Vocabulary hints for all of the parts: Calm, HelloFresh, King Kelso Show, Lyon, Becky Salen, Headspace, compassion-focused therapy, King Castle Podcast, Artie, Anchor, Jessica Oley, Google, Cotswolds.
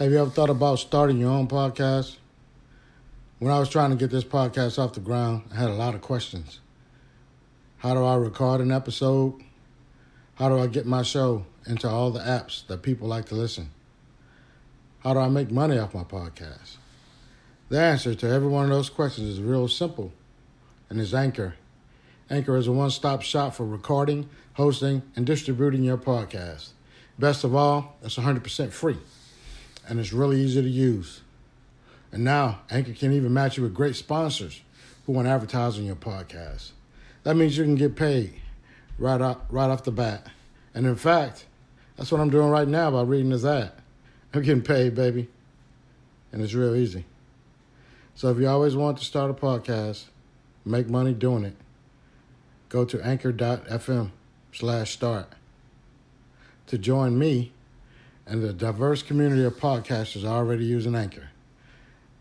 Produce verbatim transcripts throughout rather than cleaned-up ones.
Have you ever thought about starting your own podcast? When I was trying to get this podcast off the ground, I had a lot of questions. How do I record an episode? How do I get my show into all the apps that people like to listen? How do I make money off my podcast? The answer to every one of those questions is real simple, and it's Anchor. Anchor is a one-stop shop for recording, hosting, and distributing your podcast. Best of all, it's one hundred percent free. And it's really easy to use. And now, Anchor can even match you with great sponsors who want to advertise on your podcast. That means you can get paid right off, right off the bat. And in fact, that's what I'm doing right now by reading this ad. I'm getting paid, baby. And it's real easy. So if you always want to start a podcast, make money doing it, go to anchor.fm slash start to join me and the diverse community of podcasters already using Anchor.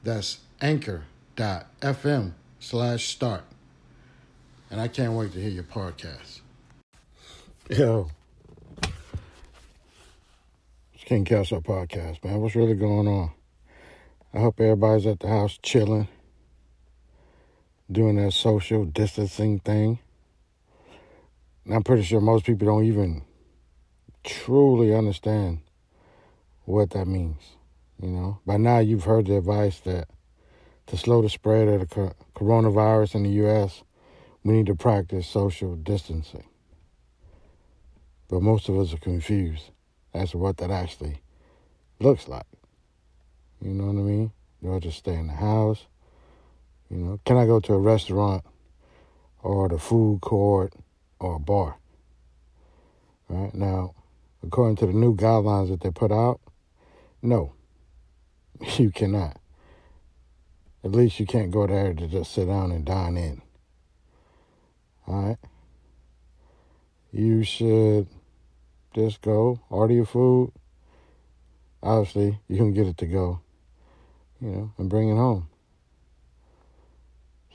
That's anchor.fm slash start. And I can't wait to hear your podcast. Yo. It's King Castle Podcast, man. What's really going on? I hope everybody's at the house chilling, doing their social distancing thing. And I'm pretty sure most people don't even truly understand what that means, you know. By now, you've heard the advice that to slow the spread of the coronavirus in the U S, we need to practice social distancing. But most of us are confused as to what that actually looks like. You know what I mean? Do I just stay in the house? You know, can I go to a restaurant or the food court or a bar? Right now, according to the new guidelines that they put out, no, you cannot. At least you can't go there to just sit down and dine in. All right? You should just go, order your food. Obviously, you can get it to go, you know, and bring it home.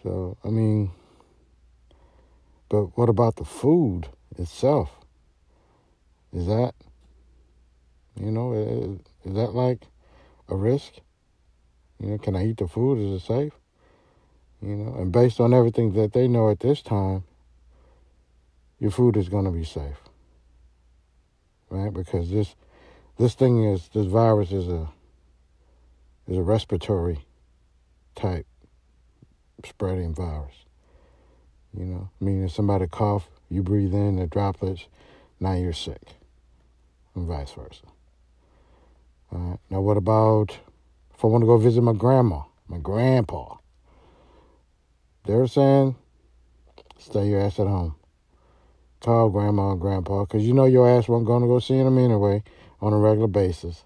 So, I mean, but what about the food itself? Is that, you know, is, is that like a risk? You know, can I eat the food? Is it safe? You know, and based on everything that they know at this time, your food is going to be safe, right? Because this this thing is, this virus is a is a respiratory type spreading virus. You know, meaning if somebody coughs, you breathe in the droplets, now you're sick. And vice versa. All right. Now, what about if I want to go visit my grandma, my grandpa? They're saying, stay your ass at home. Call grandma and grandpa, because you know your ass wasn't going to go see them anyway on a regular basis.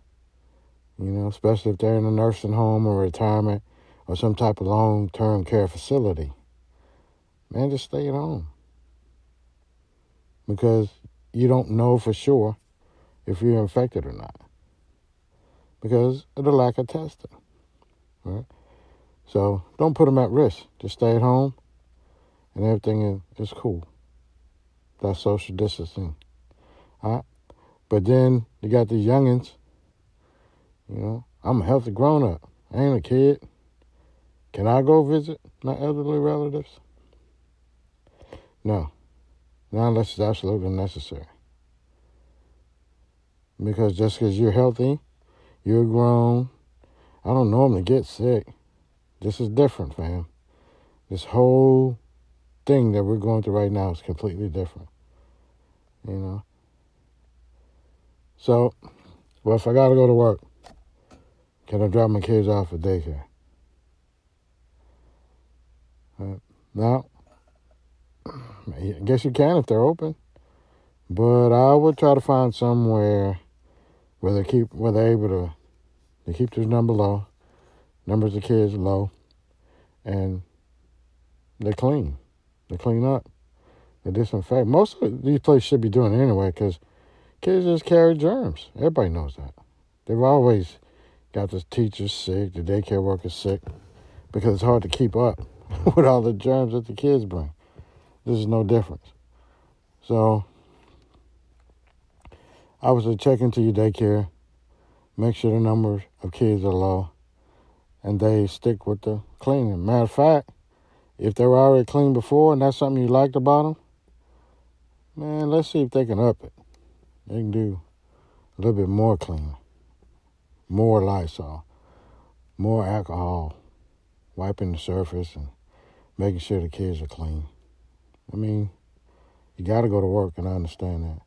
You know, especially if they're in a nursing home or retirement or some type of long-term care facility. Man, just stay at home. Because you don't know for sure if you're infected or not because of the lack of testing, right? So don't put them at risk. Just stay at home and everything is, is cool. That's social distancing, all right? But then you got these youngins, you know, I'm a healthy grown-up. I ain't a kid. Can I go visit my elderly relatives? No. Not unless it's absolutely necessary. Because just because you're healthy, you're grown, I don't normally get sick. This is different, fam. This whole thing that we're going through right now is completely different. You know? So, well, if I got to go to work, can I drop my kids off at daycare? Right. Now, I guess you can if they're open. But I would try to find somewhere where they keep where they're able to they keep this number low, numbers of kids low, and they clean. They clean up. They disinfect. Most of these places should be doing it anyway because kids just carry germs. Everybody knows that. They've always got the teachers sick, the daycare workers sick, because it's hard to keep up with all the germs that the kids bring. This is no difference. So, I was checking to your daycare. make sure the numbers of kids are low, and they stick with the cleaning. Matter of fact, if they were already clean before and that's something you liked about them, man, let's see if they can up it. They can do a little bit more cleaning, more Lysol, more alcohol, wiping the surface and making sure the kids are clean. I mean, you got to go to work, and I understand that.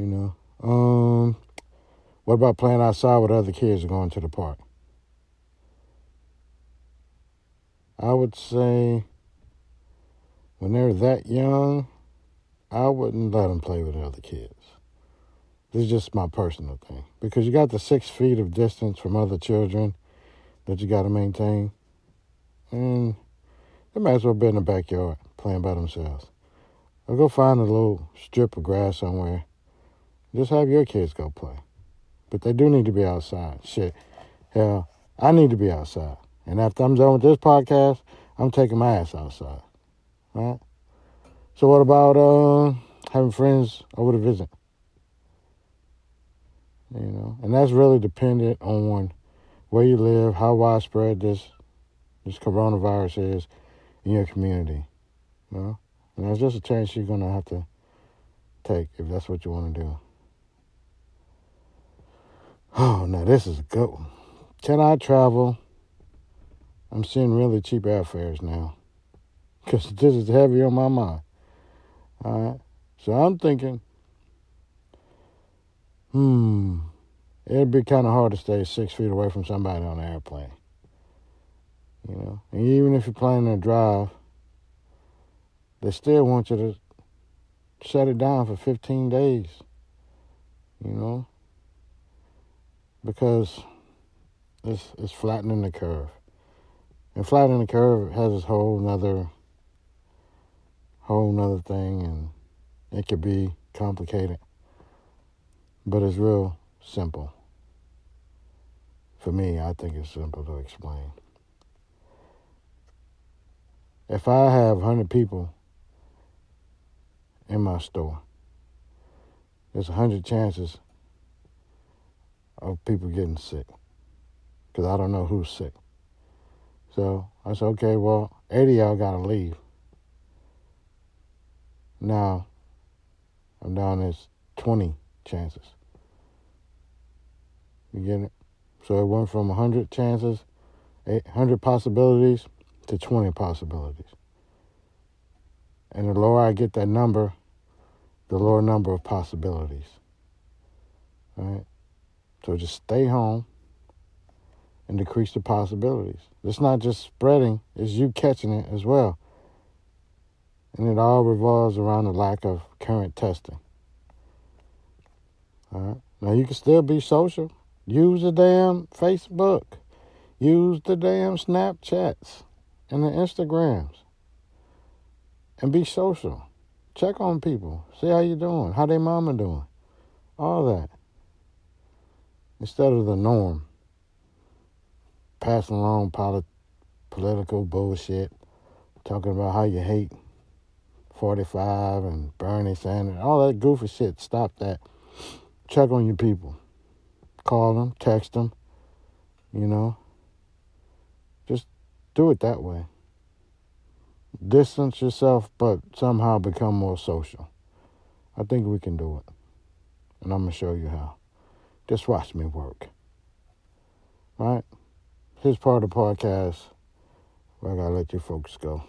You know, um, what about playing outside with other kids or going to the park? I would say when they're that young, I wouldn't let them play with other kids. This is just my personal thing. Because you got the six feet of distance from other children that you got to maintain. And they might as well be in the backyard playing by themselves. Or go find a little strip of grass somewhere. Just have your kids go play. But they do need to be outside. Shit. Hell, I need to be outside. And after I'm done with this podcast, I'm taking my ass outside. Right? So what about uh, having friends over to visit? You know, and that's really dependent on where you live, how widespread this this coronavirus is in your community. You know? And that's just a chance you're going to have to take if that's what you want to do. Oh, now this is a good one. Can I travel? I'm seeing really cheap airfares now because this is heavy on my mind. All right. So I'm thinking, hmm, it'd be kind of hard to stay six feet away from somebody on an airplane. You know, and even if you're planning to drive, they still want you to shut it down for fifteen days, you know, because it's, it's flattening the curve. And flattening the curve has this whole nother, whole nother thing, and it could be complicated. But it's real simple. For me, I think it's simple to explain. If I have one hundred people in my store, there's one hundred chances of people getting sick because I don't know who's sick. So I said, okay, well, eighty of y'all got to leave. Now I'm down as twenty chances. You get it? So it went from one hundred chances, one hundred possibilities, to twenty possibilities. And the lower I get that number, the lower number of possibilities. All right? So just stay home and decrease the possibilities. It's not just spreading, it's you catching it as well. And it all revolves around the lack of current testing. All right? Now, you can still be social. Use the damn Facebook. Use the damn Snapchats and the Instagrams. And be social. Check on people. See how you doing. How they mama doing. All that. Instead of the norm. Passing along polit- political bullshit. Talking about how you hate forty-five and Bernie Sanders. All that goofy shit. Stop that. Check on your people. Call them. Text them. You know. Just do it that way. Distance yourself, but somehow become more social. I think we can do it. And I'm going to show you how. Just watch me work. All right? Here's part of the podcast where I got to let you folks go.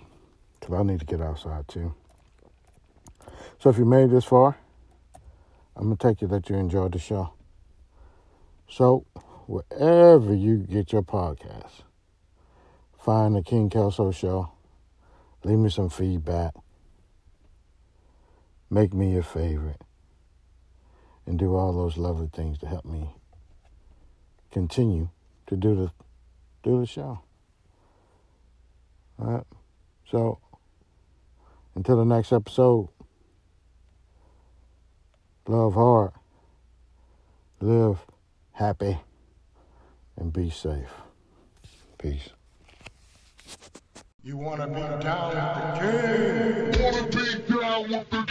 Because I need to get outside, too. So if you made it this far, I'm going to take it that you enjoyed the show. So wherever you get your podcast, find the King Kelso Show. Leave me some feedback. Make me your favorite. And do all those lovely things to help me continue to do the do the show. All right. So until the next episode, love hard, live happy, and be safe. Peace. You wanna be down with the king. Wanna be down with the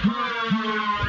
king.